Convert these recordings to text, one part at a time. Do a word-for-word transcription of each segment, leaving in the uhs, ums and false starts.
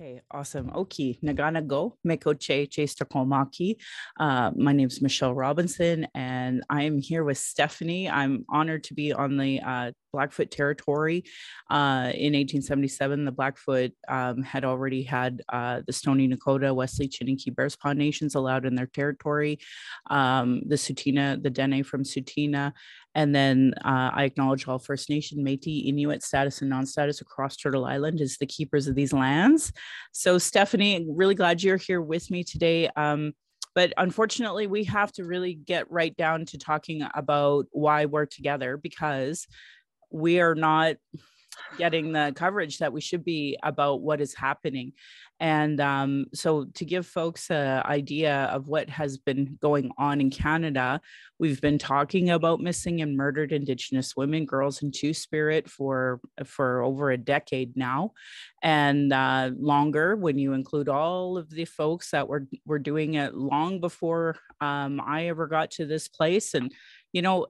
Okay, awesome. Oki, Nagana Go, Mekoche, Chestakomaki. My name is Michelle Robinson, and I am here with Stephanie. I'm honored to be on the uh, Blackfoot territory. Uh, in eighteen seventy-seven, the Blackfoot um, had already had uh, the Stony Nakoda, Wesley, Chinniki, Bearspaw nations allowed in their territory, um, the Sutina, the Dene from Sutina, and then uh, I acknowledge all First Nation, Métis, Inuit status and non-status across Turtle Island as the keepers of these lands. So Stephanie, really glad you're here with me today. Um, But unfortunately, we have to really get right down to talking about why we're together, because we are not getting the coverage that we should be about what is happening. And um, so to give folks an idea of what has been going on in Canada, we've been talking about missing and murdered Indigenous women, girls, and Two-Spirit for, for over a decade now, and uh, longer when you include all of the folks that were, were doing it long before um, I ever got to this place. And, you know,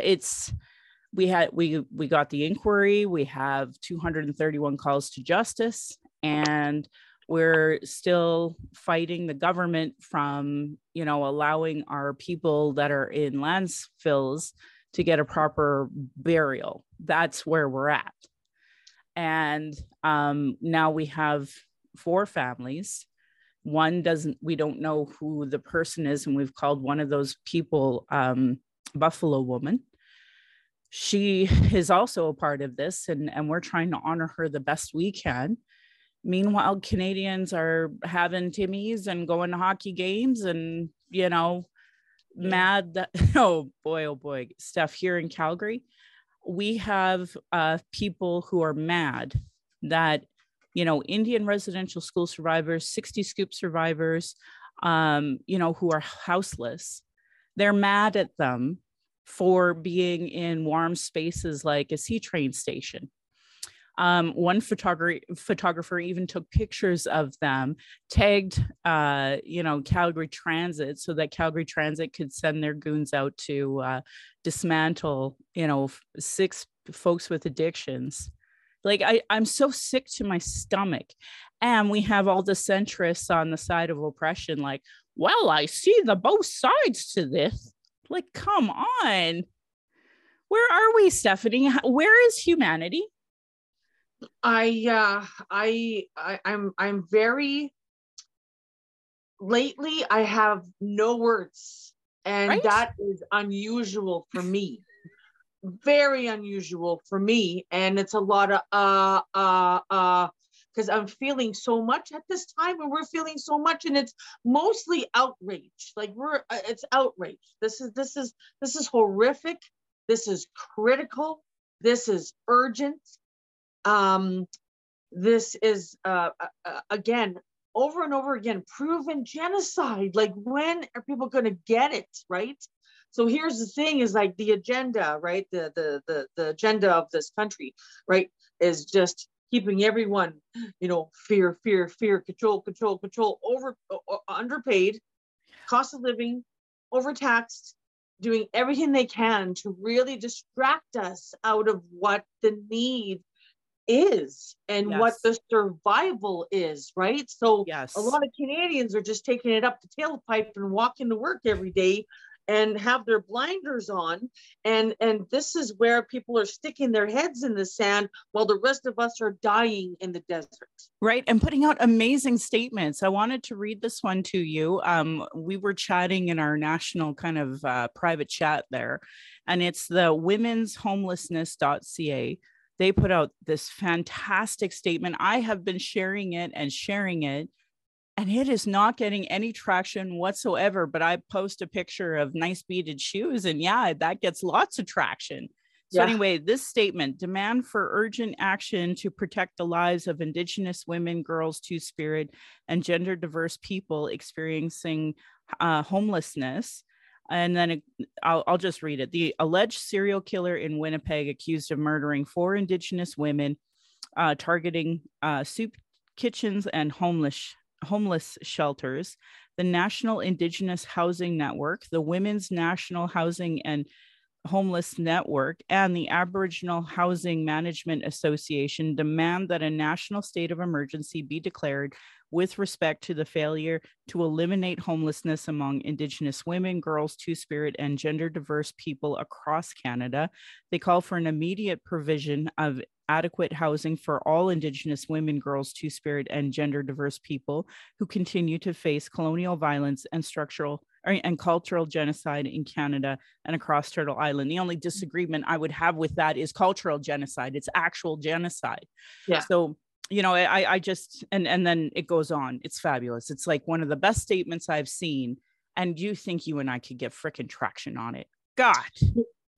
it's... We had we we got the inquiry. We have two hundred thirty-one calls to justice, and we're still fighting the government from, you know, allowing our people that are in landfills to get a proper burial. That's where we're at. And um, now we have four families. One doesn't. We don't know who the person is, and we've called one of those people um, Buffalo Woman. She is also a part of this, and, and we're trying to honor her the best we can. Meanwhile, Canadians are having Timmies and going to hockey games and, you know, yeah. mad that, oh boy, oh boy, stuff here in Calgary. We have uh, people who are mad that, you know, Indian residential school survivors, sixty scoop survivors, um, you know, who are houseless, they're mad at them for being in warm spaces like a C train station. Um, one photographer, photographer even took pictures of them, tagged, uh, you know, Calgary Transit so that Calgary Transit could send their goons out to uh, dismantle, you know, six folks with addictions. Like, I, I'm so sick to my stomach. And we have all the centrists on the side of oppression, like, well, I see the both sides to this. Like, come on. Where are we, Stephanie? Where is humanity? I, uh, I, I, I'm, I'm very, lately I have no words, and right? That is unusual for me. Very unusual for me. And it's a lot of, uh, uh, uh, because I'm feeling so much at this time, and we're feeling so much, and it's mostly outrage. Like we're, it's outrage. This is, this is, this is horrific. This is critical. This is urgent. Um, this is, uh, uh, again, over and over again, proven genocide. Like, when are people going to get it, right? So here's the thing: is like the agenda, right? The the the the agenda of this country, right, is just keeping everyone, you know, fear, fear, fear, control, control, control, over, uh, underpaid, cost of living, overtaxed, doing everything they can to really distract us out of what the need is and yes. what the survival is, right? So yes. a lot of Canadians are just taking it up the tailpipe and walking to work every day and have their blinders on. And, and this is where people are sticking their heads in the sand while the rest of us are dying in the desert. Right, and putting out amazing statements. I wanted to read this one to you. Um, we were chatting in our national kind of uh, private chat there, and it's the women's homelessness dot c a. They put out this fantastic statement. I have been sharing it and sharing it, and it is not getting any traction whatsoever, but I post a picture of nice beaded shoes, and yeah, that gets lots of traction. So yeah. Anyway, this statement: demand for urgent action to protect the lives of Indigenous women, girls, Two-Spirit, and gender diverse people experiencing uh, homelessness. And then it, I'll, I'll just read it. The alleged serial killer in Winnipeg accused of murdering four Indigenous women, uh, targeting uh, soup kitchens and homeless homeless shelters. The National Indigenous Housing Network, the Women's National Housing and Homeless Network and the Aboriginal Housing Management Association demand that a national state of emergency be declared with respect to the failure to eliminate homelessness among Indigenous women, girls, Two-Spirit, and gender diverse people across Canada. They call for an immediate provision of adequate housing for all Indigenous women, girls, Two-Spirit, and gender diverse people who continue to face colonial violence and structural and cultural genocide in Canada and across Turtle Island. The only disagreement I would have with that is cultural genocide. It's actual genocide. Yeah. So, you know, I, I just, and, and then it goes on. It's fabulous. It's like one of the best statements I've seen. And you think you and I could get frickin' traction on it. God.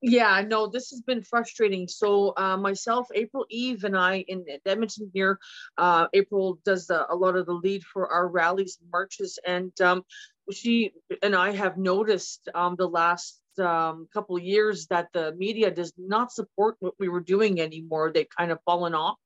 Yeah, no, this has been frustrating. So uh, myself, April Eve, and I in Edmonton here, uh, April does the, a lot of the lead for our rallies, marches, and um, she and I have noticed um, the last um, couple of years that the media does not support what we were doing anymore. They've kind of fallen off.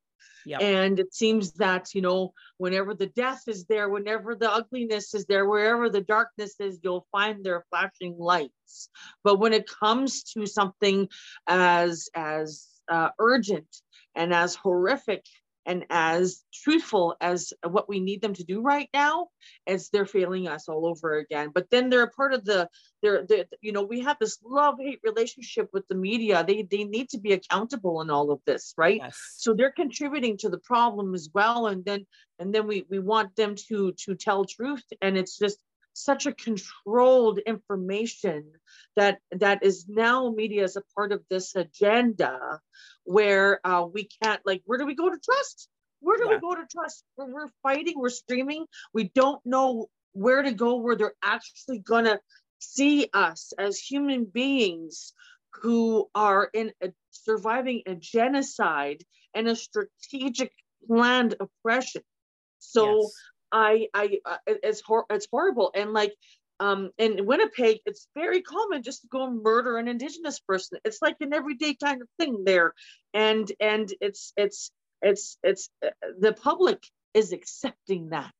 Yep. And it seems that, you know, whenever the death is there, whenever the ugliness is there, wherever the darkness is, you'll find their flashing lights. But when it comes to something as as uh, urgent and as horrific and as truthful as what we need them to do right now, as they're failing us all over again. But then they're a part of the, they're, they're, you know, we have this love-hate relationship with the media. They they need to be accountable in all of this, right? Yes. So they're contributing to the problem as well. And then and then we we want them to to tell truth. And it's just such a controlled information that that is now media is a part of this agenda where uh, we can't, like, where do we go to trust? Where do yeah. we go to trust? We're, we're fighting, we're screaming. We don't know where to go, where they're actually gonna see us as human beings who are in a, surviving a genocide and a strategic planned oppression. So yes. I, I, uh, it's, hor it's horrible. And like, um, in Winnipeg, it's very common just to go and murder an Indigenous person. It's like an everyday kind of thing there. And, and it's, it's, it's, it's, uh, the public is accepting that.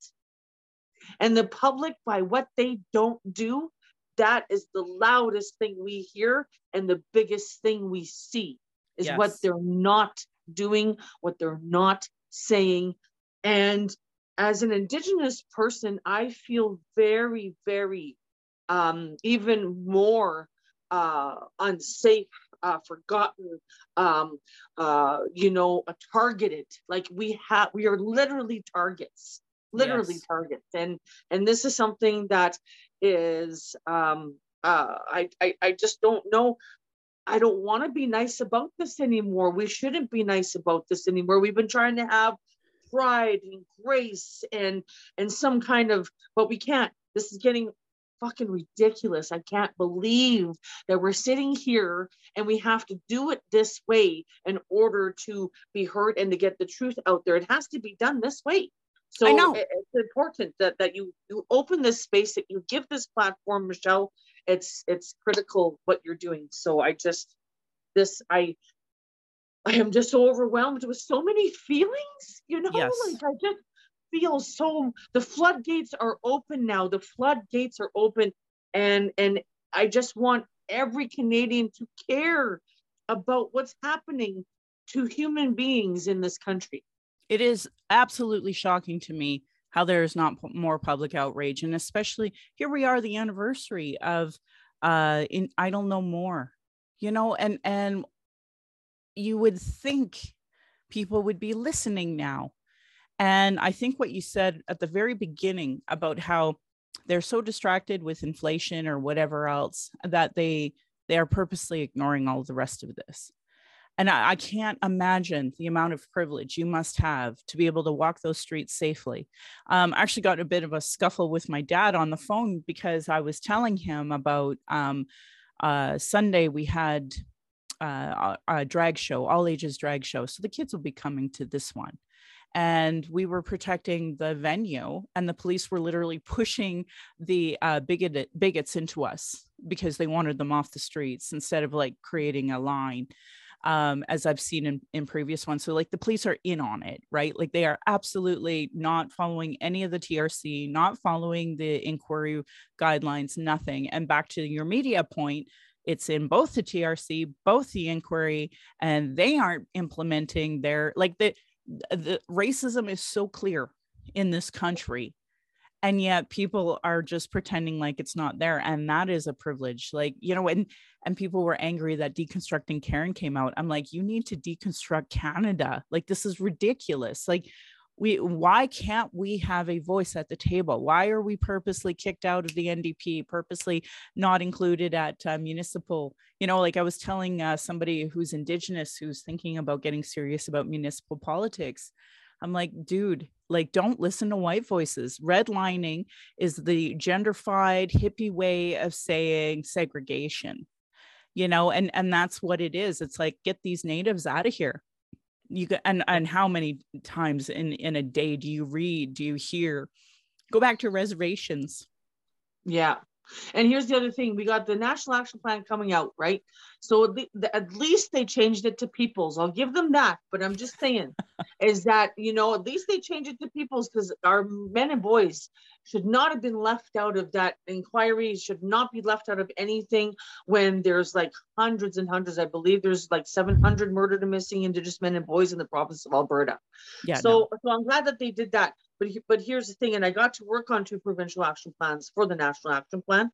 And the public, by what they don't do, that is the loudest thing we hear. And the biggest thing we see is yes. what they're not doing, what they're not saying. And as an Indigenous person, I feel very, very, um, even more uh, unsafe, uh, forgotten, um, uh, you know, uh, targeted. Like we have, we are literally targets, literally yes. targets. And and this is something that is, um, uh, I, I I just don't know. I don't want to be nice about this anymore. We shouldn't be nice about this anymore. We've been trying to have pride and grace and and some kind of, but we can't. This is getting fucking ridiculous. I can't believe that we're sitting here and we have to do it this way in order to be heard and to get the truth out there. It has to be done this way. So I know. It, it's important that that you you open this space, that you give this platform, Michelle. It's it's critical what you're doing. So I just this I. I am just so overwhelmed with so many feelings, you know, yes. like I just feel so, the floodgates are open now, the floodgates are open. And, and I just want every Canadian to care about what's happening to human beings in this country. It is absolutely shocking to me how there is not more public outrage. And especially here we are, the anniversary of uh, in Idle No More, you know, and, and, you would think people would be listening now. And I think what you said at the very beginning about how they're so distracted with inflation or whatever else that they they are purposely ignoring all the rest of this. And I, I can't imagine the amount of privilege you must have to be able to walk those streets safely. Um, I actually got a bit of a scuffle with my dad on the phone because I was telling him about um, uh, Sunday we had Uh, a drag show, all ages drag show. So the kids will be coming to this one. And we were protecting the venue and the police were literally pushing the uh, bigot bigots into us because they wanted them off the streets instead of like creating a line um, as I've seen in, in previous ones. So like the police are in on it, right? Like they are absolutely not following any of the T R C, not following the inquiry guidelines, nothing. And back to your media point, It's in both the T R C, both the inquiry, and they aren't implementing their, like the, the racism is so clear in this country. And yet people are just pretending like it's not there. And that is a privilege. Like, you know, and, and people were angry that Deconstructing Karen came out. I'm like, you need to deconstruct Canada. Like, this is ridiculous. Like, we, why can't we have a voice at the table? Why are we purposely kicked out of the N D P, purposely not included at uh, municipal, you know, like I was telling uh, somebody who's Indigenous, who's thinking about getting serious about municipal politics. I'm like, dude, like, don't listen to white voices. Redlining is the genderfied hippie way of saying segregation, you know, and, and that's what it is. It's like, get these natives out of here. You can, and, and how many times in, in a day do you read, do you hear? Go back to reservations. Yeah. And here's the other thing. We got the National Action Plan coming out, right? So at, le- at least they changed it to peoples. I'll give them that. But I'm just saying is that, you know, at least they changed it to peoples, because our men and boys should not have been left out of that inquiry, should not be left out of anything when there's like hundreds and hundreds. I believe there's like seven hundred murdered and missing Indigenous men and boys in the province of Alberta. Yeah. So, no. so I'm glad that they did that. But, but here's the thing, and I got to work on two provincial action plans for the National Action Plan,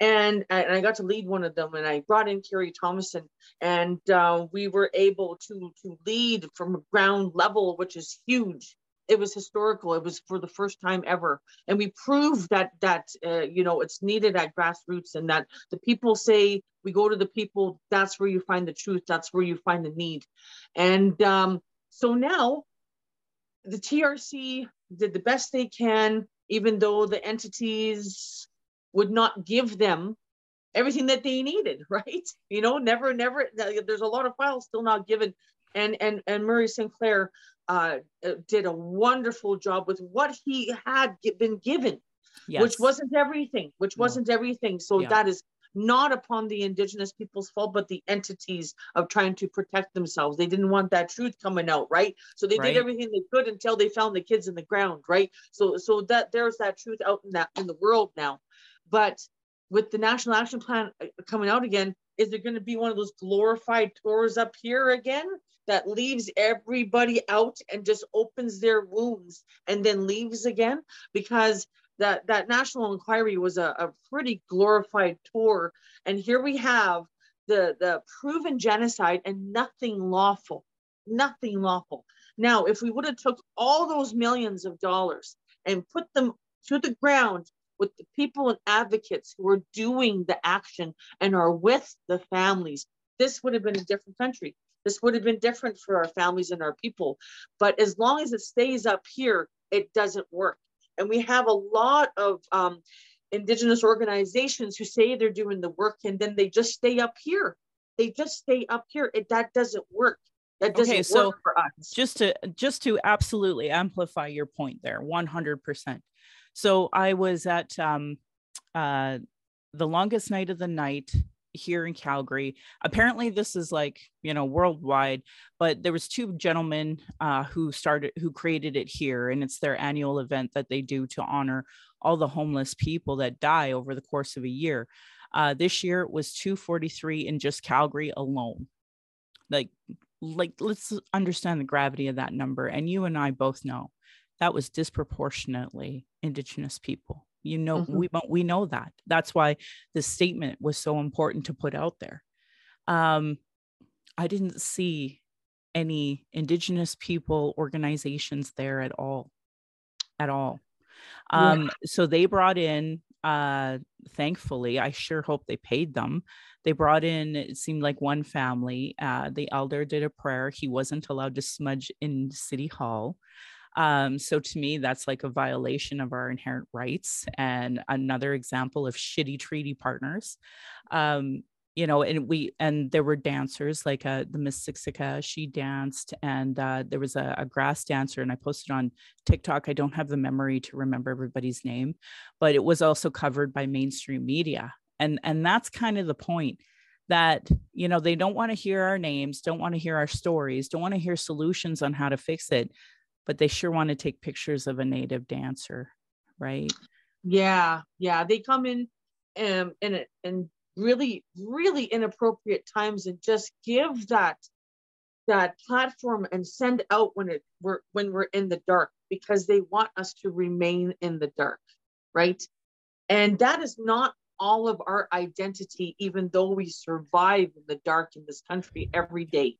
and, and I got to lead one of them, and I brought in Carrie Thomason, and uh, we were able to, to lead from ground level, which is huge. It was historical. It was for the first time ever. And we proved that, that uh, you know, it's needed at grassroots, and that the people say, we go to the people, that's where you find the truth, that's where you find the need. And um, so now, the T R C did the best they can, even though the entities would not give them everything that they needed, right? You know, never, never, there's a lot of files still not given. And and and Murray Sinclair uh, did a wonderful job with what he had been given, yes. which wasn't everything, which no. wasn't everything. So yeah. that is not upon the Indigenous people's fault, but the entities of trying to protect themselves. They didn't want that truth coming out, right? So they right. did everything they could until they found the kids in the ground, right? So so that there's that truth out in that in the world now. But with the National Action Plan coming out again, is there going to be one of those glorified tours up here again that leaves everybody out and just opens their wounds and then leaves again? Because That, that national inquiry was a, a pretty glorified tour. And here we have the, the proven genocide and nothing lawful, nothing lawful. Now, if we would have took all those millions of dollars and put them to the ground with the people and advocates who are doing the action and are with the families, this would have been a different country. This would have been different for our families and our people. But as long as it stays up here, it doesn't work. And we have a lot of um, Indigenous organizations who say they're doing the work, and then they just stay up here. They just stay up here. It, that doesn't work. That doesn't okay, so work for us. Just to, just to absolutely amplify your point there, one hundred percent. So I was at um, uh, the longest night of the night here in Calgary. Apparently this is like, you know, worldwide, but there was two gentlemen uh, who started, who created it here. And it's their annual event that they do to honor all the homeless people that die over the course of a year. Uh, this year it was two forty-three in just Calgary alone. Like, like, let's understand the gravity of that number. And you and I both know that was disproportionately Indigenous people. You know, mm-hmm. we we know that. That's why the statement was so important to put out there. Um, I didn't see any Indigenous people organizations there at all, at all. Um, yeah. So they brought in, uh, thankfully, I sure hope they paid them. They brought in, it seemed like one family. Uh, the elder did a prayer. He wasn't allowed to smudge in City Hall. Um, so to me, that's like a violation of our inherent rights and another example of shitty treaty partners. Um, you know, and we, and there were dancers like, uh, the Miss Siksika, she danced, and, uh, there was a, a grass dancer, and I posted on TikTok. I don't have the memory to remember everybody's name, but it was also covered by mainstream media. And, and that's kind of the point. That, you know, they don't want to hear our names, don't want to hear our stories, don't want to hear solutions on how to fix it. But they sure want to take pictures of a native dancer, right? Yeah, yeah. They come in um, and and really, really inappropriate times, and just give that that platform and send out when it we're when we're in the dark, because they want us to remain in the dark, right? And that is not all of our identity, even though we survive in the dark in this country every day.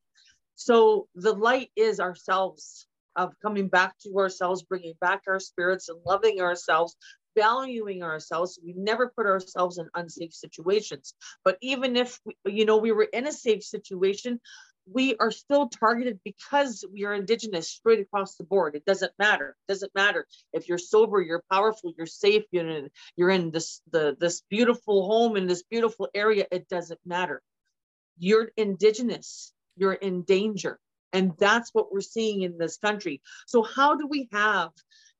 So the light is ourselves, of coming back to ourselves, bringing back our spirits and loving ourselves, valuing ourselves. We never put ourselves in unsafe situations. But even if we, you know, we were in a safe situation, we are still targeted because we are Indigenous straight across the board. It doesn't matter. It doesn't matter if you're sober, you're powerful, you're safe, you're in, you're in this, the, this beautiful home, in this beautiful area. It doesn't matter. You're Indigenous. You're in danger. And that's what we're seeing in this country. So how do we have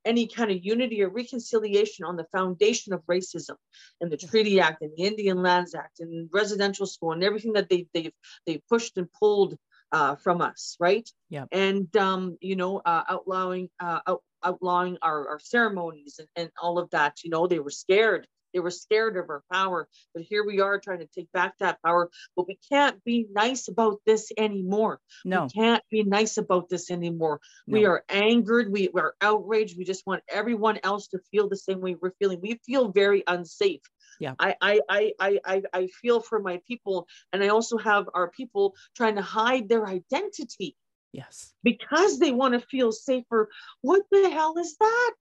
any kind of unity or reconciliation on the foundation of racism and the Treaty Act and the Indian Lands Act and residential school and everything that they, they've they've pushed and pulled uh, from us, right? Yeah. And um, you know, uh, outlawing uh, out, outlawing our, our ceremonies and, and all of that. You know, they were scared. They were scared of our power, but here we are trying to take back that power. But we can't be nice about this anymore. No, we can't be nice about this anymore. No. We are angered. We are outraged. We just want everyone else to feel the same way we're feeling. We feel very unsafe. Yeah, I, I, I, I, I feel for my people, and I also have our people trying to hide their identity. Yes, because they want to feel safer. What the hell is that?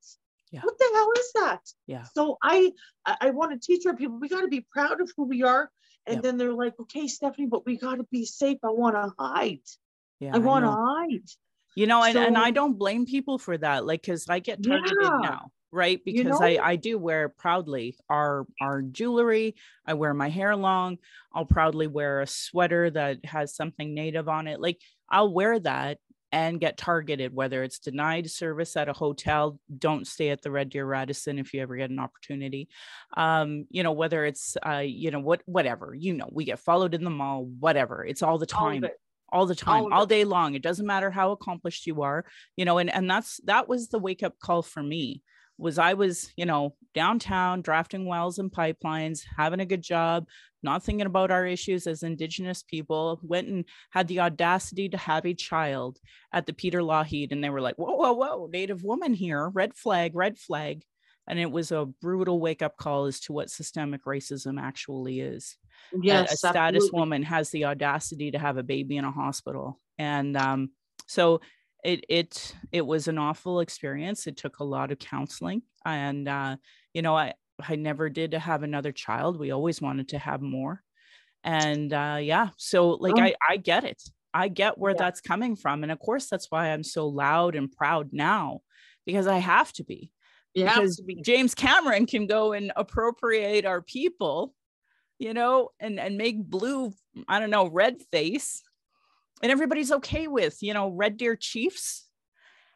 Yeah. What the hell is that? Yeah. So I, I want to teach our people, we got to be proud of who we are. And yep. then they're like, okay, Stephanie, but we got to be safe. I want to hide. Yeah, I want to hide. You know, so, and, and I don't blame people for that. Like, cause I get targeted yeah. now, right? Because you know? I, I do wear proudly our, our jewelry. I wear my hair long. I'll proudly wear a sweater that has something Native on it. Like I'll wear that and get targeted, whether it's denied service at a hotel, don't stay at the Red Deer Radisson if you ever get an opportunity, um, you know, whether it's, uh, you know, what, whatever, you know, we get followed in the mall, whatever, it's all the time, all, all the time, all, all day long. It doesn't matter how accomplished you are, you know, and, and that's, that was the wake up call for me. Was I was, you know, downtown drafting wells and pipelines, having a good job, not thinking about our issues as Indigenous people, went and had the audacity to have a child at the Peter Lougheed. And they were like, whoa, whoa, whoa, Native woman here, red flag, red flag. And it was a brutal wake up call as to what systemic racism actually is. Yes, a status absolutely. Woman has the audacity to have a baby in a hospital. And um, so It, it, it was an awful experience. It took a lot of counseling and, uh, you know, I, I never did have another child. We always wanted to have more. And, uh, yeah, so like, oh. I, I get it. I get where yeah. that's coming from. And of course, that's why I'm so loud and proud now, because I have to be, you because to be. James Cameron can go and appropriate our people, you know, and, and make blue, I don't know, red face. And everybody's okay with, you know, Red Deer Chiefs.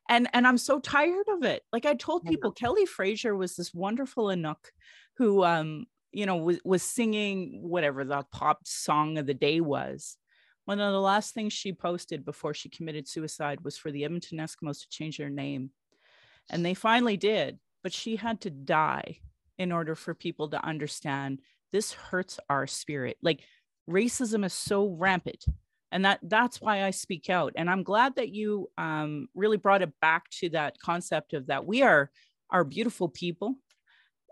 And, and I'm so tired of it. Like I told people, yeah. Kelly Fraser was this wonderful Inuk who, um, you know, was, was singing whatever the pop song of the day was. One of the last things she posted before she committed suicide was for the Edmonton Eskimos to change their name. And they finally did, but she had to die in order for people to understand this hurts our spirit. Like racism is so rampant. And that that's why I speak out. And I'm glad that you um, really brought it back to that concept of that we are our beautiful people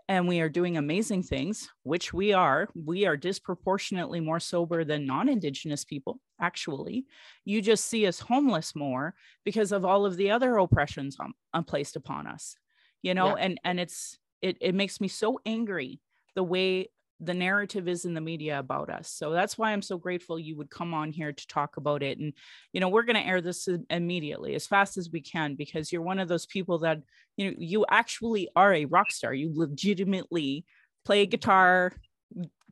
and we are doing amazing things, which we are. We are disproportionately more sober than non-Indigenous people, actually. You just see us homeless more because of all of the other oppressions on, on placed upon us, you know, yeah. and, and it's it, it makes me so angry the way the narrative is in the media about us. So that's why I'm so grateful you would come on here to talk about it. And, you know, we're going to air this immediately as fast as we can, because you're one of those people that, you know, you actually are a rock star. You legitimately play guitar,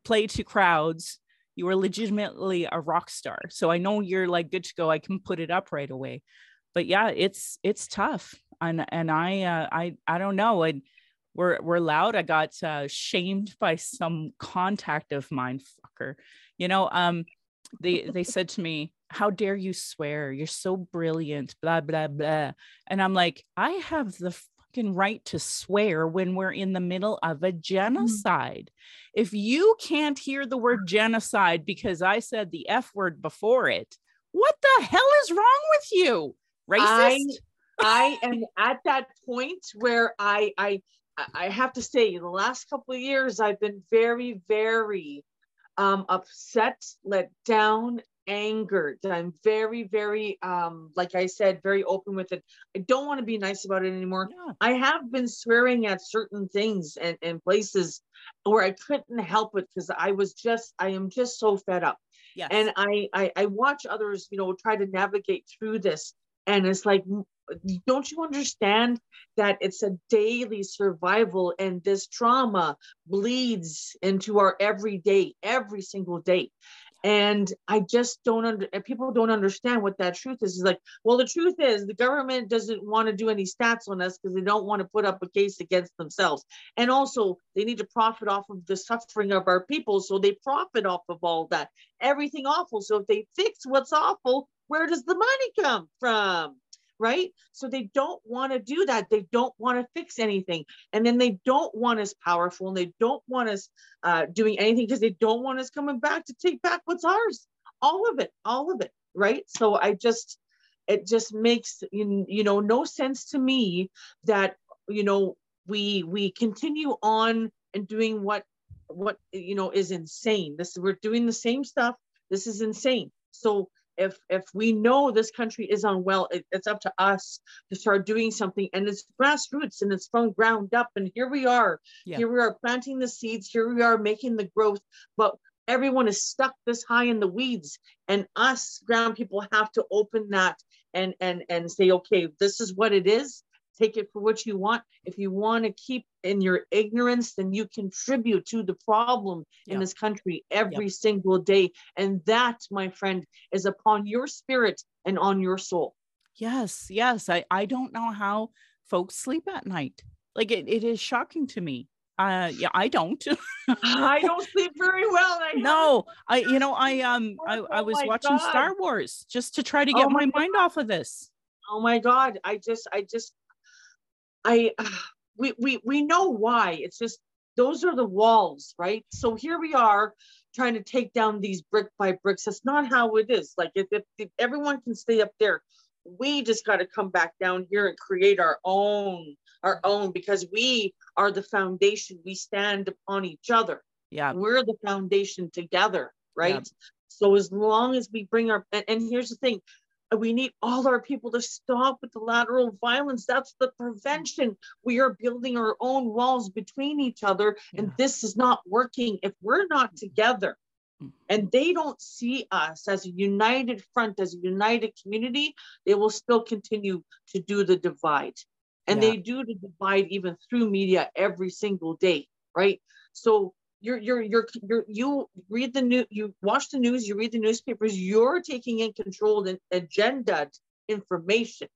play to crowds. You are legitimately a rock star. So I know you're like, good to go. I can put it up right away, but yeah, it's, it's tough. And, and I, uh, I, I don't know. I, We're, we're loud. I got uh, shamed by some contact of mine, fucker. You know, um, they, they said to me, how dare you swear? You're so brilliant, blah, blah, blah. And I'm like, I have the fucking right to swear when we're in the middle of a genocide. Mm-hmm. If you can't hear the word genocide because I said the F word before it, what the hell is wrong with you? Racist? I, I am at that point where I, I, I have to say, in the last couple of years, I've been very, very um, upset, let down, angered. I'm very, very, um, like I said, very open with it. I don't want to be nice about it anymore. Yeah. I have been swearing at certain things and, and places where I couldn't help it because I was just, I am just so fed up. Yes. And I, I, I watch others, you know, try to navigate through this. And it's like, don't you understand that it's a daily survival and this trauma bleeds into our everyday, every single day. And I just don't, under, people don't understand what that truth is. It's like, well, the truth is the government doesn't want to do any stats on us because they don't want to put up a case against themselves. And also they need to profit off of the suffering of our people. So they profit off of all that, everything awful. So if they fix what's awful, where does the money come from? Right? So they don't want to do that. They don't want to fix anything. And then they don't want us powerful and they don't want us uh, doing anything because they don't want us coming back to take back what's ours. All of it, all of it. Right? So I just, it just makes, you know, no sense to me that, you know, we, we continue on and doing what, what, you know, is insane. This, we're doing the same stuff. This is insane. So If if we know this country is unwell, it, it's up to us to start doing something. And it's grassroots and it's from ground up. And here we are. Yeah. Here we are planting the seeds. Here we are making the growth. But everyone is stuck this high in the weeds. And us ground people have to open that and and and say, okay, this is what it is. Take it for what you want. If you want to keep in your ignorance, then you contribute to the problem yep. in this country every yep. single day. And that, my friend, is upon your spirit and on your soul. Yes, yes. I, I don't know how folks sleep at night. Like it, it is shocking to me. Uh, yeah, I don't. I don't sleep very well. I no, I, you know, I, um, I, I was oh watching God. Star Wars just to try to get oh my, my mind off of this. Oh my God. I just, I just, I, uh, we, we, we know why. It's just, those are the walls, right? So here we are trying to take down these brick by bricks. That's not how it is. Like if, if, if everyone can stay up there, we just got to come back down here and create our own, our own, because we are the foundation. We stand upon each other. Yeah. We're the foundation together. Right. Yeah. So as long as we bring our, and, and here's the thing, we need all our people to stop with the lateral violence. That's the prevention. We are building our own walls between each other. Yeah. And this is not working if we're not together. And they don't see us as a united front, as a united community. They will still continue to do the divide. And yeah. they do the divide even through media every single day, right? So You're, you're, you're, you're, you read the news, you watch the news, you read the newspapers, you're taking in controlled and agenda information,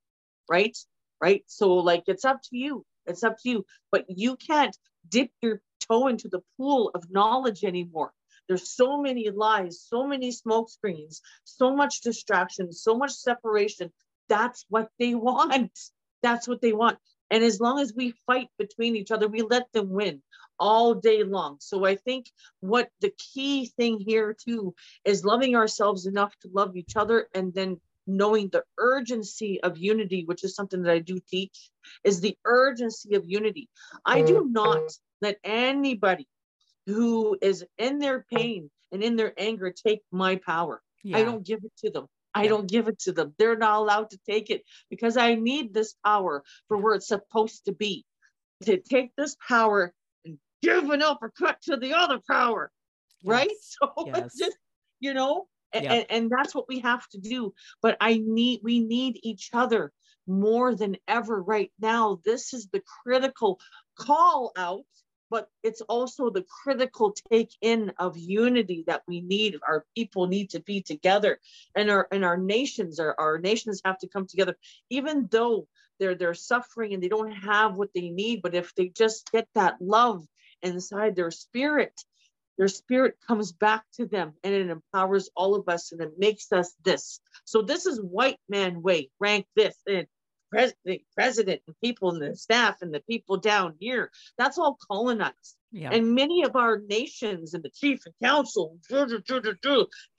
right? Right. So like, it's up to you, it's up to you, but you can't dip your toe into the pool of knowledge anymore. There's so many lies, so many smoke screens, so much distraction, so much separation. That's what they want. That's what they want. And as long as we fight between each other, we let them win all day long. So I think what the key thing here too is loving ourselves enough to love each other, and then knowing the urgency of unity, which is something that I do teach, is the urgency of unity. I do not let anybody who is in their pain and in their anger take my power. Yeah. I don't give it to them. I don't give it to them. They're not allowed to take it, because I need this power for where it's supposed to be. To take this power and give an uppercut to the other power, yes. right? So yes. it's just, you know, and, yeah. and, and that's what we have to do. But I need, we need each other more than ever right now. This is the critical call out, but it's also the critical take in of unity that we need. Our people need to be together, and our, and our nations, our, our nations have to come together, even though they're, they're suffering and they don't have what they need. But if they just get that love inside their spirit, their spirit comes back to them, and it empowers all of us, and it makes us this. So this is white man way, rank this in. pres the president and people and the staff and the people down here, that's all colonized. Yeah. And many of our nations and the chief and council,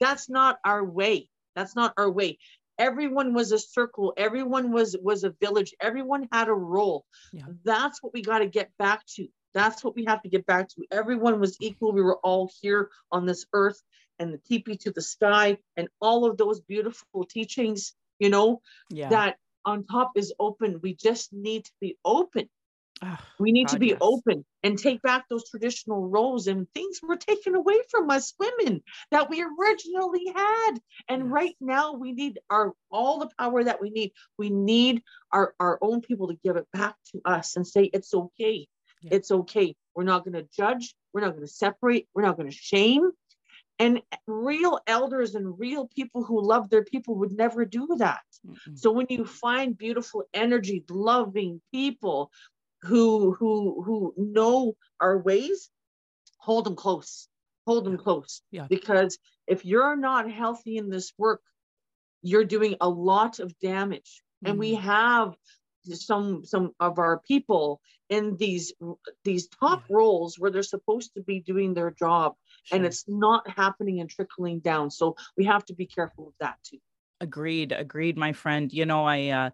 that's not our way. That's not our way. Everyone was a circle. Everyone was, was a village. Everyone had a role. Yeah. That's what we got to get back to. That's what we have to get back to. Everyone was equal. We were all here on this earth, and the teepee to the sky and all of those beautiful teachings, you know, yeah. that on top is open. We just need to be open. Oh, we need God, to be yes. open and take back those traditional roles and things were taken away from us women that we originally had. And yes. right now we need our, all the power that we need. We need our, our own people to give it back to us and say, it's okay. Yeah. It's okay. We're not going to judge. We're not going to separate. We're not going to shame. And real elders and real people who love their people would never do that. Mm-hmm. So when you find beautiful, energy, loving people who who who know our ways, hold them close. Hold them close. Yeah. Because if you're not healthy in this work, you're doing a lot of damage. Mm-hmm. And we have some some of our people in these these top yeah. roles where they're supposed to be doing their job, sure. and it's not happening and trickling down, so we have to be careful of that too. Agreed agreed, my friend. You know, I uh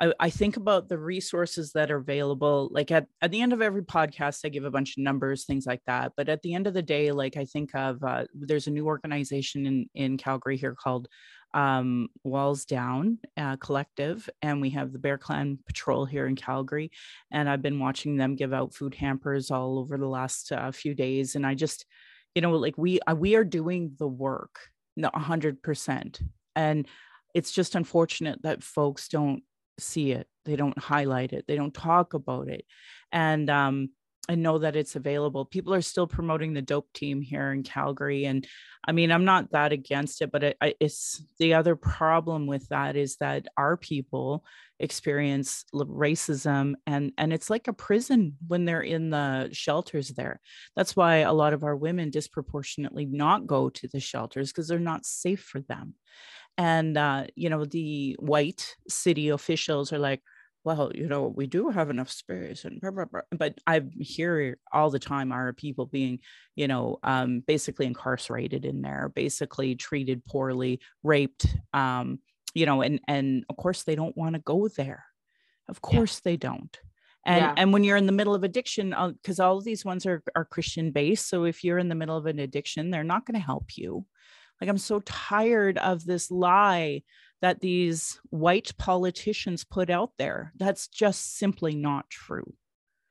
I, I think about the resources that are available. Like at, at the end of every podcast, I give a bunch of numbers, things like that. But at the end of the day, like I think of, uh, there's a new organization in, in Calgary here called um, Walls Down uh, Collective. And we have the Bear Clan Patrol here in Calgary. And I've been watching them give out food hampers all over the last uh, few days. And I just, you know, like we, uh, we are doing the work, a hundred percent. And it's just unfortunate that folks don't see it. They don't highlight it. They don't talk about it. And, um, I know that it's available. People are still promoting the dope team here in Calgary. And I mean, I'm not that against it, but it, it's the other problem with that is that our people experience racism and, and it's like a prison when they're in the shelters there. That's why a lot of our women disproportionately not go to the shelters because they're not safe for them. And, uh, you know, the white city officials are like, well, you know, we do have enough space and blah, blah, blah. But I hear all the time our people being, you know, um, basically incarcerated in there, basically treated poorly, raped, um, you know, and, and of course they don't want to go there. Of course yeah. they don't. And, yeah. and when you're in the middle of addiction, because all of these ones are, are Christian based. So if you're in the middle of an addiction, they're not going to help you. Like, I'm so tired of this lie that these white politicians put out there. That's just simply not true.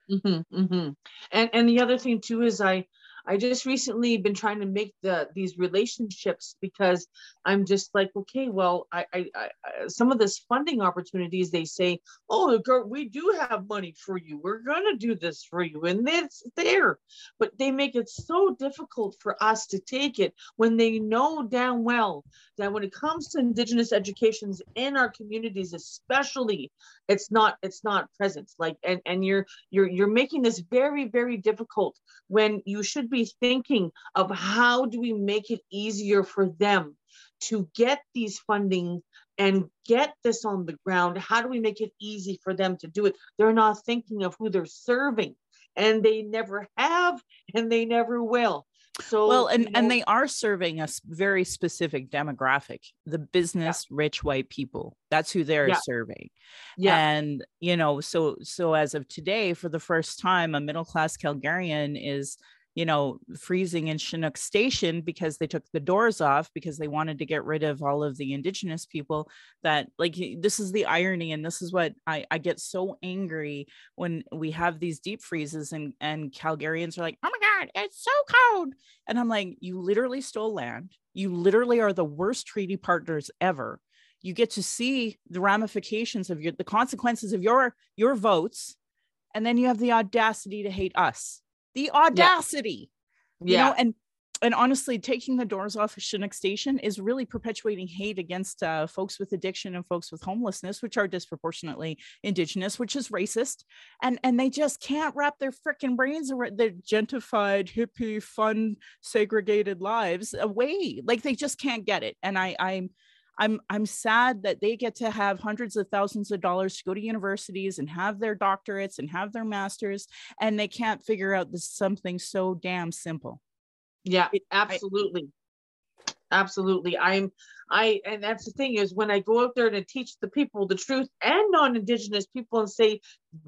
Mm-hmm, mm-hmm. And and the other thing too is I I just recently been trying to make the these relationships because I'm just like, okay, well, I I, I some of this funding opportunities, they say, oh, girl, we do have money for you. We're gonna do this for you, and it's there. But they make it so difficult for us to take it when they know damn well that when it comes to Indigenous educations in our communities, especially, it's not it's not present. Like, and and you're you're you're making this very, very difficult when you should be be thinking of how do we make it easier for them to get these funding and get this on the ground. How do we make it easy for them to do it? They're not thinking of who they're serving, and they never have, and they never will. So well, and, you know, and they are serving a very specific demographic, the business yeah. rich white people. That's who they're yeah. serving. Yeah. And, you know, so so as of today, for the first time, a middle class Calgarian is, you know, freezing in Chinook Station because they took the doors off because they wanted to get rid of all of the Indigenous people. That, like, this is the irony. And this is what I, I get so angry when we have these deep freezes and, and Calgarians are like, oh my God, it's so cold. And I'm like, you literally stole land. You literally are the worst treaty partners ever. You get to see the ramifications of your, the consequences of your, your votes. And then you have the audacity to hate us. The audacity, yeah. you yeah. know, and, and honestly, taking the doors off of Chinook Station is really perpetuating hate against uh, folks with addiction and folks with homelessness, which are disproportionately Indigenous, which is racist. And, and they just can't wrap their frickin' brains around their gentrified, hippie, fun, segregated lives away. Like, they just can't get it. And I, I'm, I'm I'm sad that they get to have hundreds of thousands of dollars to go to universities and have their doctorates and have their masters, and they can't figure out this something so damn simple. Yeah, it, absolutely. I, absolutely. I'm I and that's the thing is when I go out there to teach the people the truth and non-Indigenous people and say,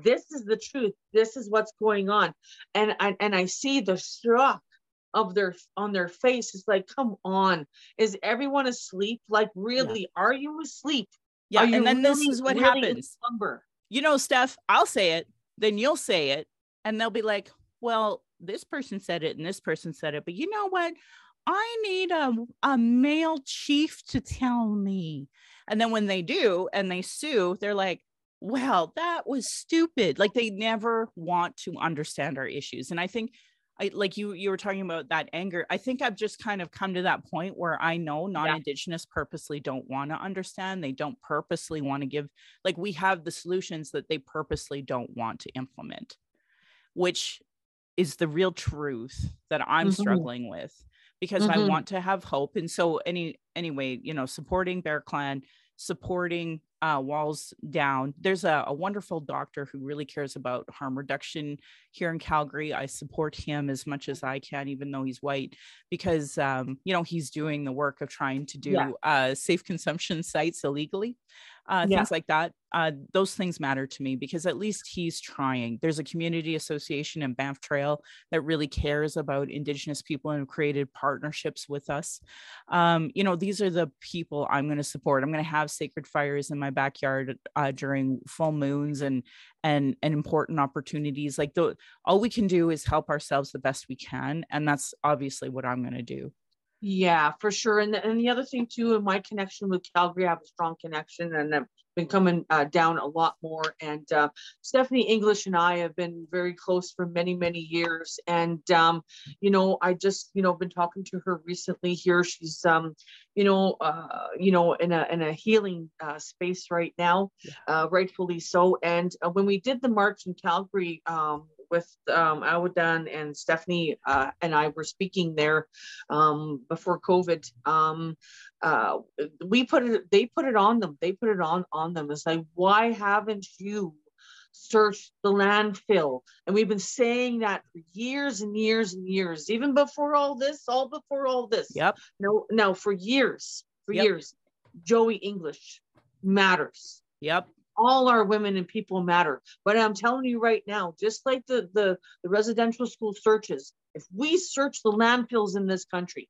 this is the truth, this is what's going on. And I and I see the shock of their on their face. It's like, come on, is everyone asleep? Like, really? Yeah. Are you asleep? Yeah. You and then really, this is what really happens. You know, Steph, I'll say it, then you'll say it, and they'll be like, well, this person said it and this person said it, but you know what? I need a, a male chief to tell me. And then when they do and they sue, they're like, well, that was stupid. Like, they never want to understand our issues. And I think I, like you, you were talking about that anger. I think I've just kind of come to that point where I know non-Indigenous purposely don't want to understand. They don't purposely want to give, like, we have the solutions that they purposely don't want to implement, which is the real truth that I'm mm-hmm. struggling with, because mm-hmm. I want to have hope. And so any, anyway, you know, supporting Bear Clan, supporting uh, Walls Down. There's a, a wonderful doctor who really cares about harm reduction here in Calgary. I support him as much as I can, even though he's white, because, um, you know, he's doing the work of trying to do yeah. uh, safe consumption sites illegally, uh, yeah. things like that. Uh, those things matter to me because at least he's trying. There's a community association in Banff Trail that really cares about Indigenous people and have created partnerships with us. Um, you know, these are the people I'm going to support. I'm going to have sacred fires in my backyard uh, during full moons and and and important opportunities. Like, the, all we can do is help ourselves the best we can, and that's obviously what I'm going to do. Yeah, for sure. And the, and the other thing too, in my connection with Calgary, I have a strong connection, and I've been coming uh, down a lot more. And uh, Stephanie English and I have been very close for many, many years. And um, you know, I just you know been talking to her recently here. She's um, you know, uh, you know, in a in a healing uh, space right now, yeah. uh, rightfully so. And uh, when we did the march in Calgary, um, with um, Awadan and Stephanie uh, and I were speaking there um, before COVID. Um, uh, we put it, they put it on them. They put it on, on them. It's like, why haven't you searched the landfill? And we've been saying that for years and years and years, even before all this, all before all this. Yep. No, no, for years, for yep. years, Joey English matters. Yep. All our women and people matter. But I'm telling you right now, just like the, the, the residential school searches, if we search the landfills in this country,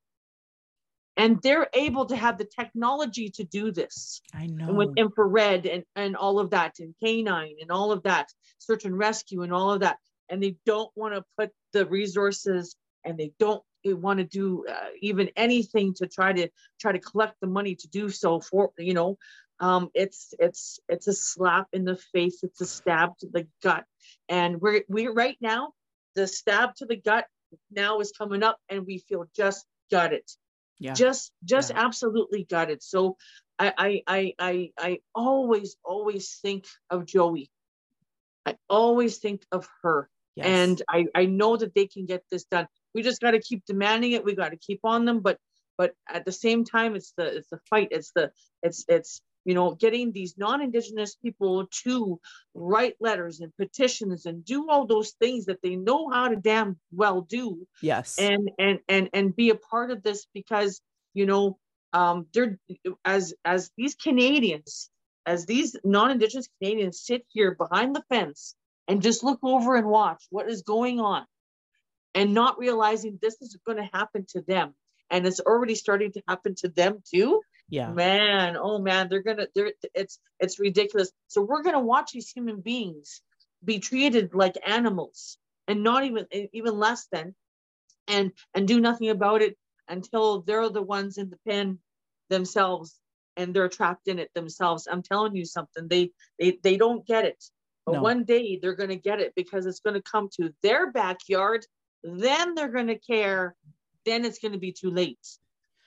and they're able to have the technology to do this. I know. And with infrared and, and all of that, and canine and all of that, search and rescue and all of that. And they don't want to put the resources, and they don't want to do uh, even anything to try to try to collect the money to do so for, you know, Um, it's, it's, it's a slap in the face. It's a stab to the gut. And we're, we're right now, the stab to the gut now is coming up, and we feel just gutted. Yeah. Just, just yeah. absolutely gutted. So I, I, I, I, I always, always think of Joey. I always think of her. Yes. And I, I know that they can get this done. We just got to keep demanding it. We got to keep on them, but, but at the same time, it's the, it's the fight. It's the, it's, it's, you know, getting these non-Indigenous people to write letters and petitions and do all those things that they know how to damn well do. Yes. And and and and be a part of this, because, you know, um, they're as as these Canadians, as these non-Indigenous Canadians sit here behind the fence and just look over and watch what is going on, and not realizing this is going to happen to them, and it's already starting to happen to them too. Yeah, man. Oh man. They're going to, they're, it's, it's ridiculous. So we're going to watch these human beings be treated like animals, and not even, even less than, and, and do nothing about it until they're the ones in the pen themselves, and they're trapped in it themselves. I'm telling you something, they, they, they don't get it, but no. One day they're going to get it, because it's going to come to their backyard. Then they're going to care. Then it's going to be too late.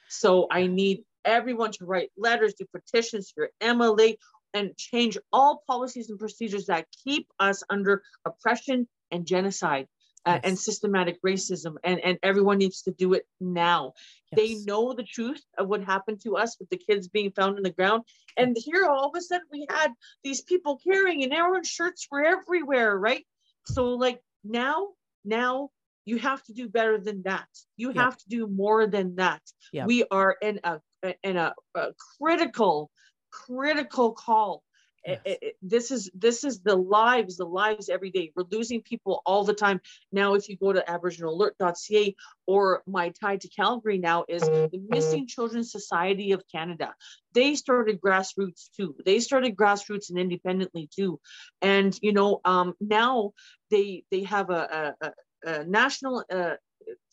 So I need everyone to write letters, do petitions for M L A, and change all policies and procedures that keep us under oppression and genocide uh, yes. and systematic racism. And, and everyone needs to do it now. Yes. They know the truth of what happened to us with the kids being found in the ground. And here all of a sudden we had these people carrying, and everyone's shirts were everywhere, right? So like now, now you have to do better than that. You yeah. have to do more than that. Yeah. We are in a in a, a critical, critical call. Yes. It, it, this is this is the lives, the lives every day. We're losing people all the time. Now, if you go to aboriginal alert dot c a or my tie to Calgary now is the Missing Children's Society of Canada. They started grassroots too. They started grassroots and independently too. And, you know, um, now they they have a, a, a national uh,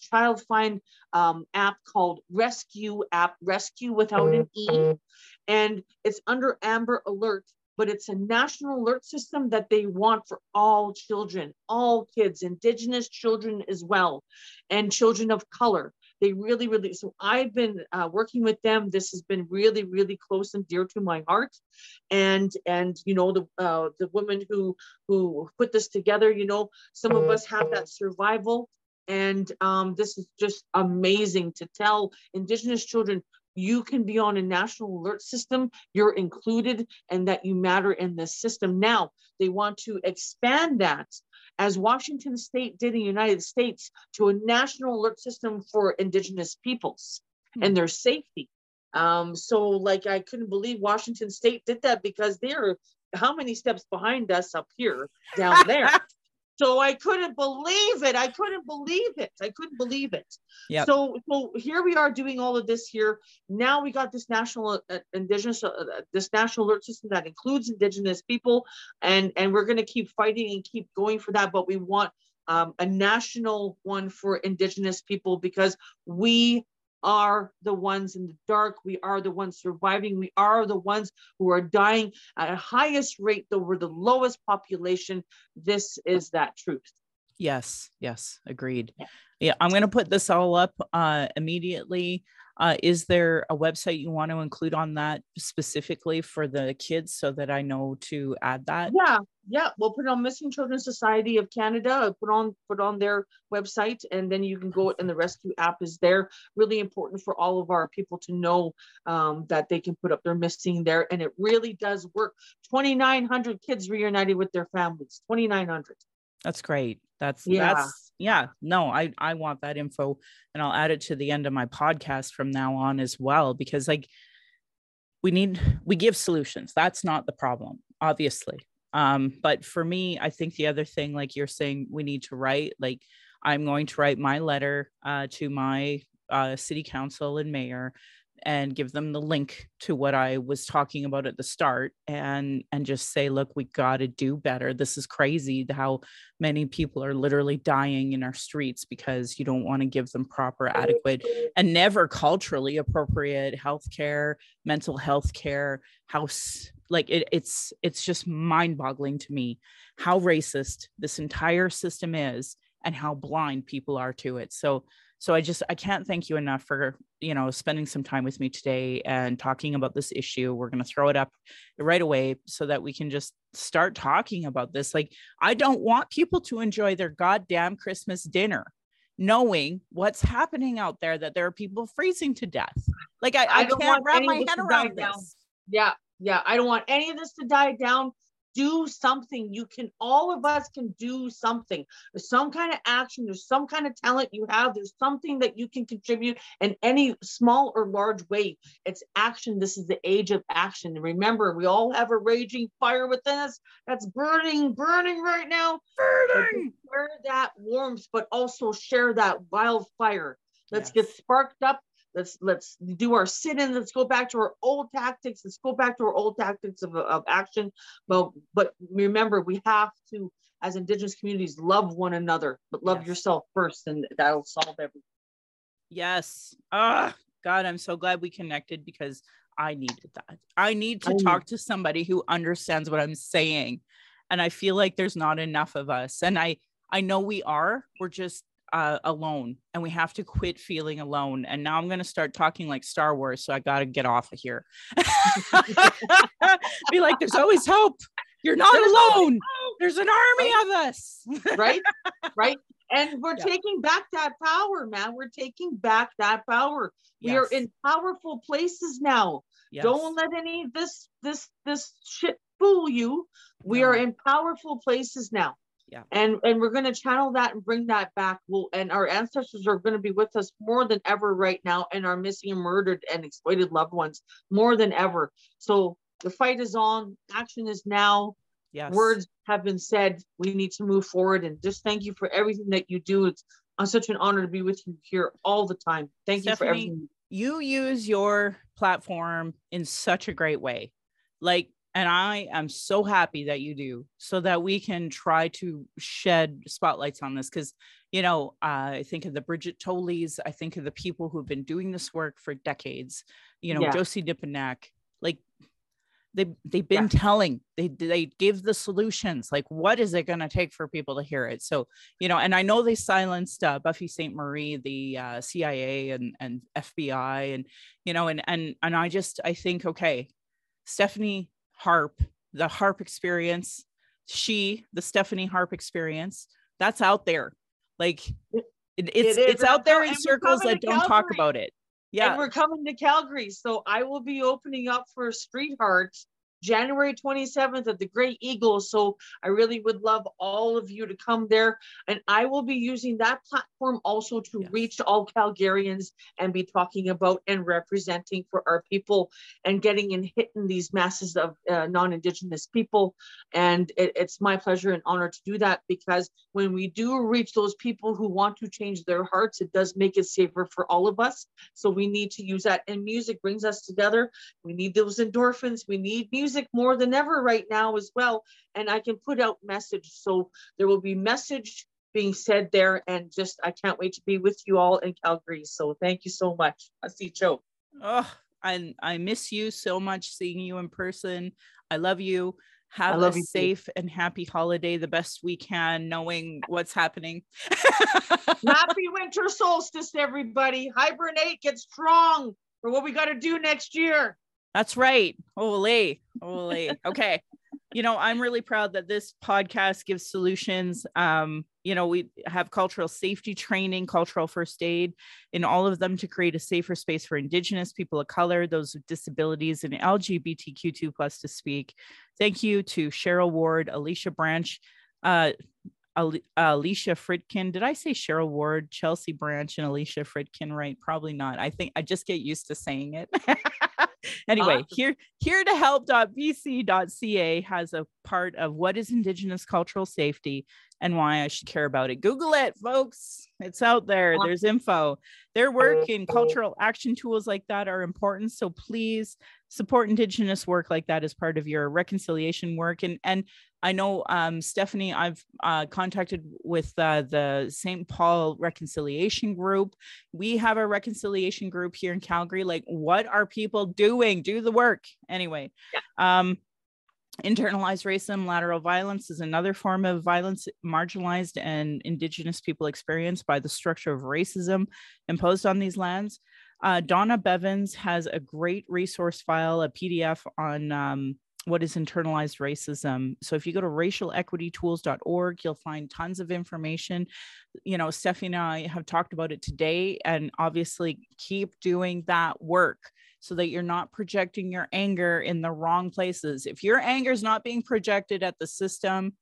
child find um, app called Rescue app, Rescue without an E. And it's under Amber Alert. But it's a national alert system that they want for all children, all kids, Indigenous children as well, and children of color. They really, really, so I've been uh, working with them. This has been really, really close and dear to my heart. And, and you know, the uh, the women who, who put this together, you know, some of us have that survival. And um, this is just amazing to tell Indigenous children, you can be on a national alert system, you're included, and that you matter in this system. Now, they want to expand that, as Washington State did in the United States, to a national alert system for Indigenous peoples mm-hmm. and their safety. Um, so, like, I couldn't believe Washington State did that, because they're how many steps behind us up here, down there? So I couldn't believe it. I couldn't believe it. I couldn't believe it. Yep. So, so here we are doing all of this here. Now we got this national uh, Indigenous, uh, this national alert system that includes Indigenous people. And, and we're going to keep fighting and keep going for that. But we want um, a national one for Indigenous people, because we are the ones in the dark. We are the ones surviving. We are the ones who are dying at a highest rate, though we're the lowest population. This is that truth. Yes. Yes. Agreed. Yeah. yeah I'm going to put this all up uh, immediately. Uh, is there a website you want to include on that specifically for the kids, so that I know to add that? Yeah. Yeah. We'll put it on Missing Children's Society of Canada, put on, put on their website, and then you can go, and the Rescue app is there. Really important for all of our people to know um, that they can put up their missing there. And it really does work. twenty-nine hundred kids reunited with their families, twenty-nine hundred. That's great. That's, yeah. that's, yeah, no, I, I want that info, and I'll add it to the end of my podcast from now on as well, because like we need, we give solutions. That's not the problem, obviously. Um, but for me, I think the other thing, like you're saying, we need to write, like I'm going to write my letter uh, to my uh, city council and mayor, and give them the link to what I was talking about at the start, and, and just say, look, we got to do better. This is crazy how many people are literally dying in our streets because you don't want to give them proper, adequate, and never culturally appropriate healthcare, mental health care, house. Like it, it's, it's just mind boggling to me how racist this entire system is and how blind people are to it. So So I just, I can't thank you enough for, you know, spending some time with me today and talking about this issue. We're going to throw it up right away so that we can just start talking about this. Like, I don't want people to enjoy their goddamn Christmas dinner knowing what's happening out there, that there are people freezing to death. Like, I, I, I can't wrap my head around this. Yeah. Yeah. I don't want any of this to die down. Do something. You can, all of us can do something. There's some kind of action. There's some kind of talent you have. There's something that you can contribute in any small or large way. It's action. This is the age of action. And remember, we all have a raging fire within us that's burning, burning right now. Burning. Share that warmth, but also share that wildfire. Let's yes. get sparked up. Let's let's do our sit-in. Let's go back to our old tactics. Let's go back to our old tactics of, of action. But, but remember, we have to, as Indigenous communities, love one another, but love yes. yourself first, and that'll solve everything. Yes. Ah, oh, God, I'm so glad we connected, because I needed that. I need to I talk need. to somebody who understands what I'm saying. And I feel like there's not enough of us. And I, I know we are. We're just Uh, alone, and we have to quit feeling alone. And now I'm going to start talking like Star Wars, so I got to get off of here. Be like, there's always hope. You're not there's alone. There's an army right? of us. Right? Right? And we're yeah. taking back that power, man. We're taking back that power. Yes. We are in powerful places now. Yes. Don't let any of this, this, this shit fool you. We no. are in powerful places now. Yeah. And, and we're going to channel that and bring that back. We'll, and our ancestors are going to be with us more than ever right now, and our missing and murdered and exploited loved ones more than ever. So the fight is on. Action is now. Yes. Words have been said. We need to move forward. And just thank you for everything that you do. It's such an honor to be with you here all the time. Thank Stephanie, you for everything. You use your platform in such a great way. Like, and I am so happy that you do, so that we can try to shed spotlights on this. Because, you know, uh, I think of the Bridget Toleys. I think of the people who've been doing this work for decades. You know, yeah. Josie Dipinac. Like, they, they've been yeah. telling, they, they give the solutions. Like, what is it going to take for people to hear it? So, you know, and I know they silenced uh, Buffy Sainte Marie, the uh, C I A and, and F B I, and, you know, and, and, and I just, I think, okay, Stephanie Harp, the Harp experience, she, the Stephanie Harp experience, that's out there. Like it, it's, it is, it's out there in circles that don't Calgary. Talk about it. Yeah. And we're coming to Calgary. So I will be opening up for Streetheart January twenty-seventh at the Grey Eagle. So I really would love all of you to come there. And I will be using that platform also to yes. reach all Calgarians and be talking about and representing for our people and getting and hitting these masses of uh, non-Indigenous people. And it, it's my pleasure and honor to do that, because when we do reach those people who want to change their hearts, it does make it safer for all of us. So we need to use that. And music brings us together. We need those endorphins. We need music. Music more than ever right now as well, and I can put out message, so there will be message being said there. And just I can't wait to be with you all in Calgary, so thank you so much. I see Joe. Oh, and I, I miss you so much, seeing you in person. I love you. Have love a you safe too. And happy holiday, the best we can, knowing what's happening. Happy winter solstice, everybody. Hibernate, get strong for what we got to do next year. That's right. Holy, holy. Okay. You know, I'm really proud that this podcast gives solutions. Um, you know, we have cultural safety training, cultural first aid, in all of them to create a safer space for Indigenous people of color, those with disabilities, and L G B T Q two plus to speak. Thank you to Cheryl Ward, Alicia Branch, uh, Alicia Fridkin. Did I say Cheryl Ward, Chelsea Branch, and Alicia Fridkin right? Probably not. I think I just get used to saying it. Anyway, awesome. here, here to help dot b c dot c a has a part of what is Indigenous cultural safety and why I should care about it. Google it, folks. It's out there. There's info. Their work and cultural action tools like that are important. So please support Indigenous work like that as part of your reconciliation work. And, and I know, um, Stephanie, I've uh, contacted with uh, the Saint Paul Reconciliation Group. We have a reconciliation group here in Calgary. Like, what are people doing? Do the work. Anyway, yeah. um, internalized racism, lateral violence is another form of violence marginalized and Indigenous people experience by the structure of racism imposed on these lands. Uh, Donna Bevins has a great resource file, a P D F on um, what is internalized racism. So if you go to racial equity tools dot org, you'll find tons of information. You know, Stephanie and I have talked about it today, and obviously keep doing that work, so that you're not projecting your anger in the wrong places. If your anger is not being projected at the system,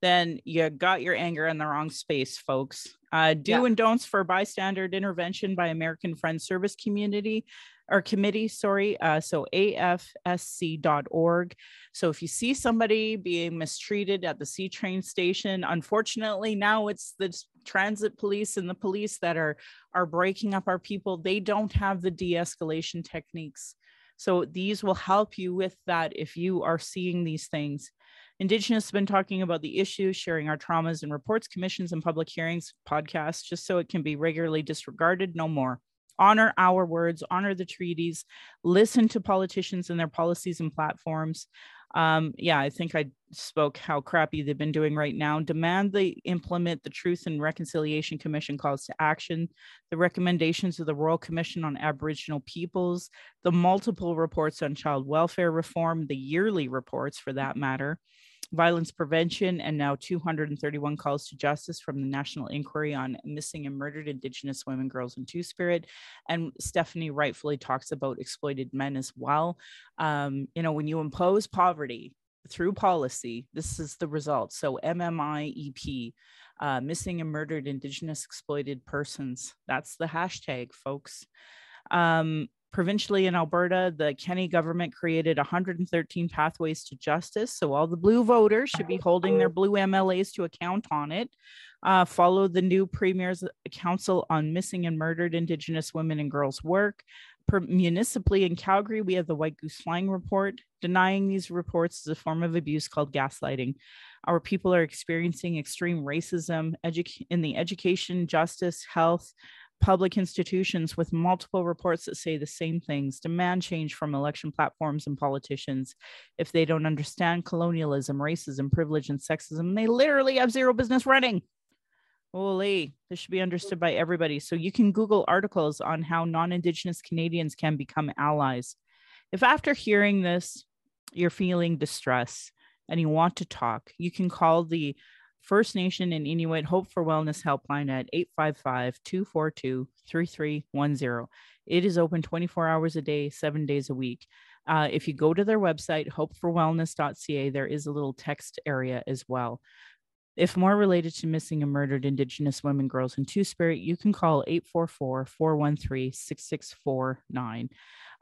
then you got your anger in the wrong space, folks. Uh, do yeah. and don'ts for bystander intervention by American Friends Service Community or Committee, sorry. Uh, so A F S C dot org. So if you see somebody being mistreated at the C train station, unfortunately now it's the transit police and the police that are are breaking up our people. They don't have the de-escalation techniques. So these will help you with that if you are seeing these things. Indigenous have been talking about the issues, sharing our traumas and reports, commissions and public hearings, podcasts, just so it can be regularly disregarded no more. Honor our words, honor the treaties, listen to politicians and their policies and platforms. Um, yeah, I think I spoke how crappy they've been doing right now. Demand they implement the Truth and Reconciliation Commission calls to action, the recommendations of the Royal Commission on Aboriginal Peoples, the multiple reports on child welfare reform, the yearly reports for that matter. violence prevention, and now two hundred thirty-one calls to justice from the National Inquiry on Missing and Murdered Indigenous Women, Girls, and Two-Spirit. And Stephanie rightfully talks about exploited men as well. Um, you know, when you impose poverty through policy, this is the result. So M M I E P, uh, missing and murdered Indigenous exploited persons. That's the hashtag, folks. Um, provincially in Alberta, the Kenney government created one hundred thirteen pathways to justice. So all the blue voters should be holding their blue M L As to account on it. Uh, follow the new Premier's Council on Missing and Murdered Indigenous Women and Girls work. Per municipally in Calgary, we have the White Goose Flying Report. Denying these reports is a form of abuse called gaslighting. Our people are experiencing extreme racism edu- in the education, justice, health, public institutions, with multiple reports that say the same things. Demand change from election platforms and politicians. If they don't understand colonialism, racism, privilege, and sexism, they literally have zero business running. Holy, this should be understood by everybody. So you can Google articles on how non-Indigenous Canadians can become allies. If after hearing this, you're feeling distress and you want to talk, you can call the First Nation and Inuit Hope for Wellness helpline at eight five five, two four two, three three one zero. It is open twenty-four hours a day, seven days a week. Uh, if you go to their website, hope for wellness dot c a, there is a little text area as well. If more related to missing and murdered Indigenous women, girls, and Two-Spirit, you can call eight four four, four one three, six six four nine.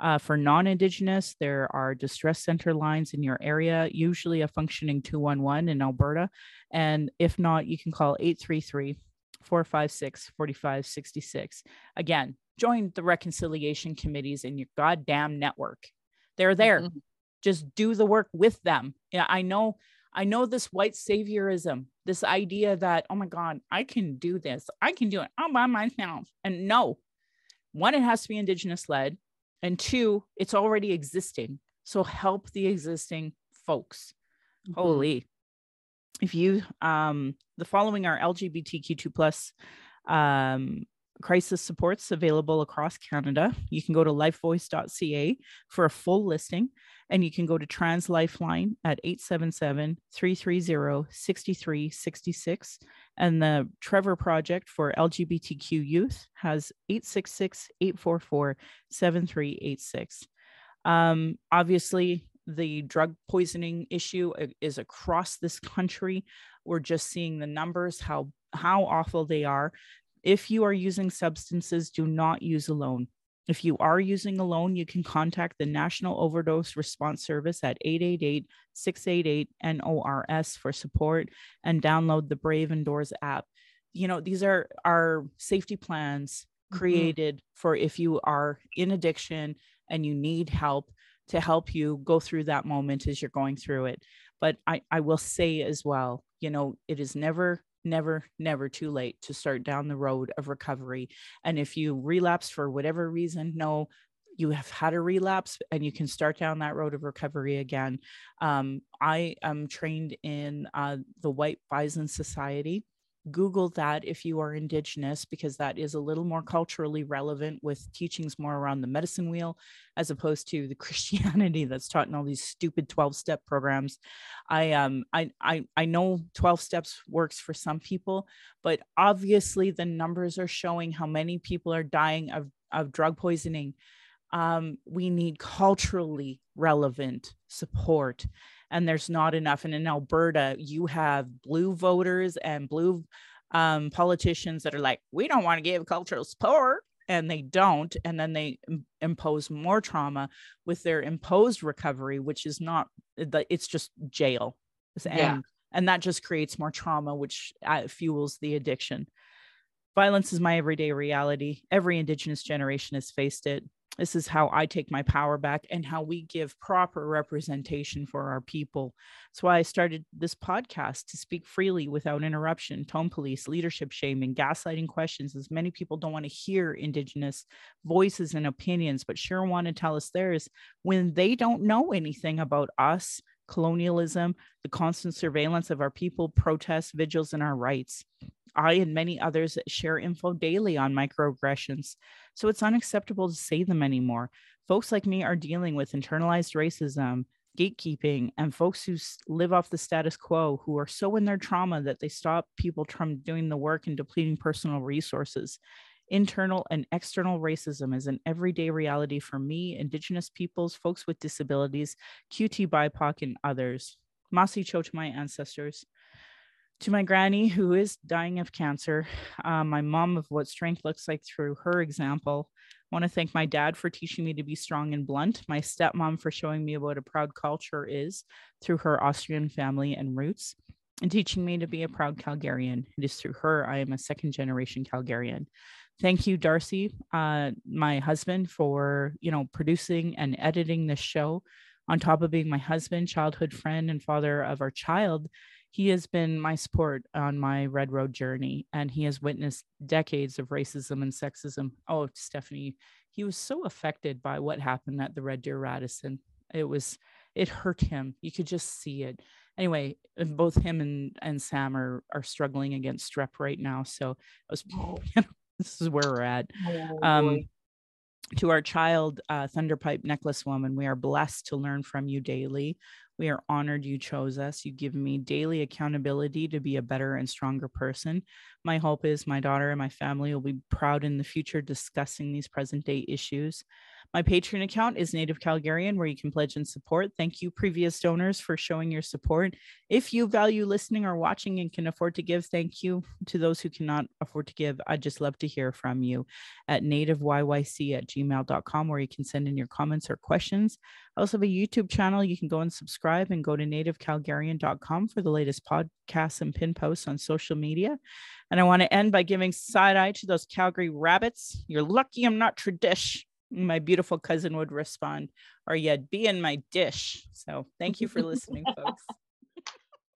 Uh, for non-Indigenous, there are distress center lines in your area, usually a functioning two one one in Alberta. And if not, you can call eight three three, four five six, four five six six. Again, join the reconciliation committees in your goddamn network. They're there. Mm-hmm. Just do the work with them. Yeah, I know. I know this white saviorism, this idea that, oh my God, I can do this. I can do it all by myself. And no, one, it has to be Indigenous led. And two, it's already existing. So help the existing folks. Mm-hmm. Holy. If you, um, the following are L G B T Q two plus, um, crisis supports available across Canada. You can go to lifevoice dot c a for a full listing, and you can go to Trans Lifeline at eight seven seven, three three zero, six three six six. And the Trevor Project for L G B T Q youth has eight six six, eight four four, seven three eight six. Um, obviously, the drug poisoning issue is across this country. We're just seeing the numbers, how how awful they are. If you are using substances, do not use alone. If you are using alone, you can contact the National Overdose Response Service at eight eight eight, six eight eight, N O R S for support, and download the Brave Indoors app. You know, these are our safety plans created mm-hmm. for if you are in addiction and you need help, to help you go through that moment as you're going through it. But I, I will say as well, you know, it is never... never, never too late to start down the road of recovery. And if you relapse for whatever reason, no, you have had a relapse and you can start down that road of recovery again. Um, I am trained in uh, the White Bison Society. Google that if you are Indigenous, because that is a little more culturally relevant, with teachings more around the medicine wheel, as opposed to the Christianity that's taught in all these stupid twelve-step programs. I um I I I know twelve steps works for some people, but obviously the numbers are showing how many people are dying of of drug poisoning. Um, we need culturally relevant support. And there's not enough. And in Alberta, you have blue voters and blue um, politicians that are like, we don't want to give cultural support. And they don't. And then they im- impose more trauma with their imposed recovery, which is not, it's just jail. And, yeah. and that just creates more trauma, which uh, fuels the addiction. Violence is my everyday reality. Every Indigenous generation has faced it. This is how I take my power back, and how we give proper representation for our people. That's why I started this podcast, to speak freely without interruption, tone police, leadership shaming, gaslighting questions, as many people don't want to hear Indigenous voices and opinions, but sure want to tell us theirs when they don't know anything about us, colonialism, the constant surveillance of our people, protests, vigils, and our rights. I and many others share info daily on microaggressions, so it's unacceptable to say them anymore. Folks like me are dealing with internalized racism, gatekeeping, and folks who live off the status quo, who are so in their trauma that they stop people from doing the work and depleting personal resources. Internal and external racism is an everyday reality for me, Indigenous peoples, folks with disabilities, Q T B I P O C, and others. Masi Cho to my ancestors. To my granny, who is dying of cancer, uh, my mom of what strength looks like through her example. I want to thank my dad for teaching me to be strong and blunt, my stepmom for showing me what a proud culture is through her Austrian family and roots, and teaching me to be a proud Calgarian. It is through her I am a second generation Calgarian. Thank you, Darcy, uh, my husband, for, you know, producing and editing this show. On top of being my husband, childhood friend, and father of our child, he has been my support on my Red Road journey, and he has witnessed decades of racism and sexism. Oh, Stephanie, he was so affected by what happened at the Red Deer Radisson. It was, it hurt him. You could just see it. Anyway, both him and, and Sam are, are struggling against strep right now. So it was, this is where we're at. Um, to our child, uh, Thunderpipe Necklace Woman, we are blessed to learn from you daily. We are honored you chose us. You give me daily accountability to be a better and stronger person. My hope is my daughter and my family will be proud in the future discussing these present day issues. My Patreon account is Native Calgarian, where you can pledge and support. Thank you, previous donors, for showing your support. If you value listening or watching and can afford to give, thank you. To those who cannot afford to give, I'd just love to hear from you at nativeyyc at gmail dot com, where you can send in your comments or questions. I also have a YouTube channel. You can go and subscribe, and go to native calgarian dot com for the latest podcasts and pin posts on social media. And I want to end by giving side eye to those Calgary rabbits. You're lucky I'm not tradish. My beautiful cousin would respond, or you'd be in my dish. So thank you for listening, folks.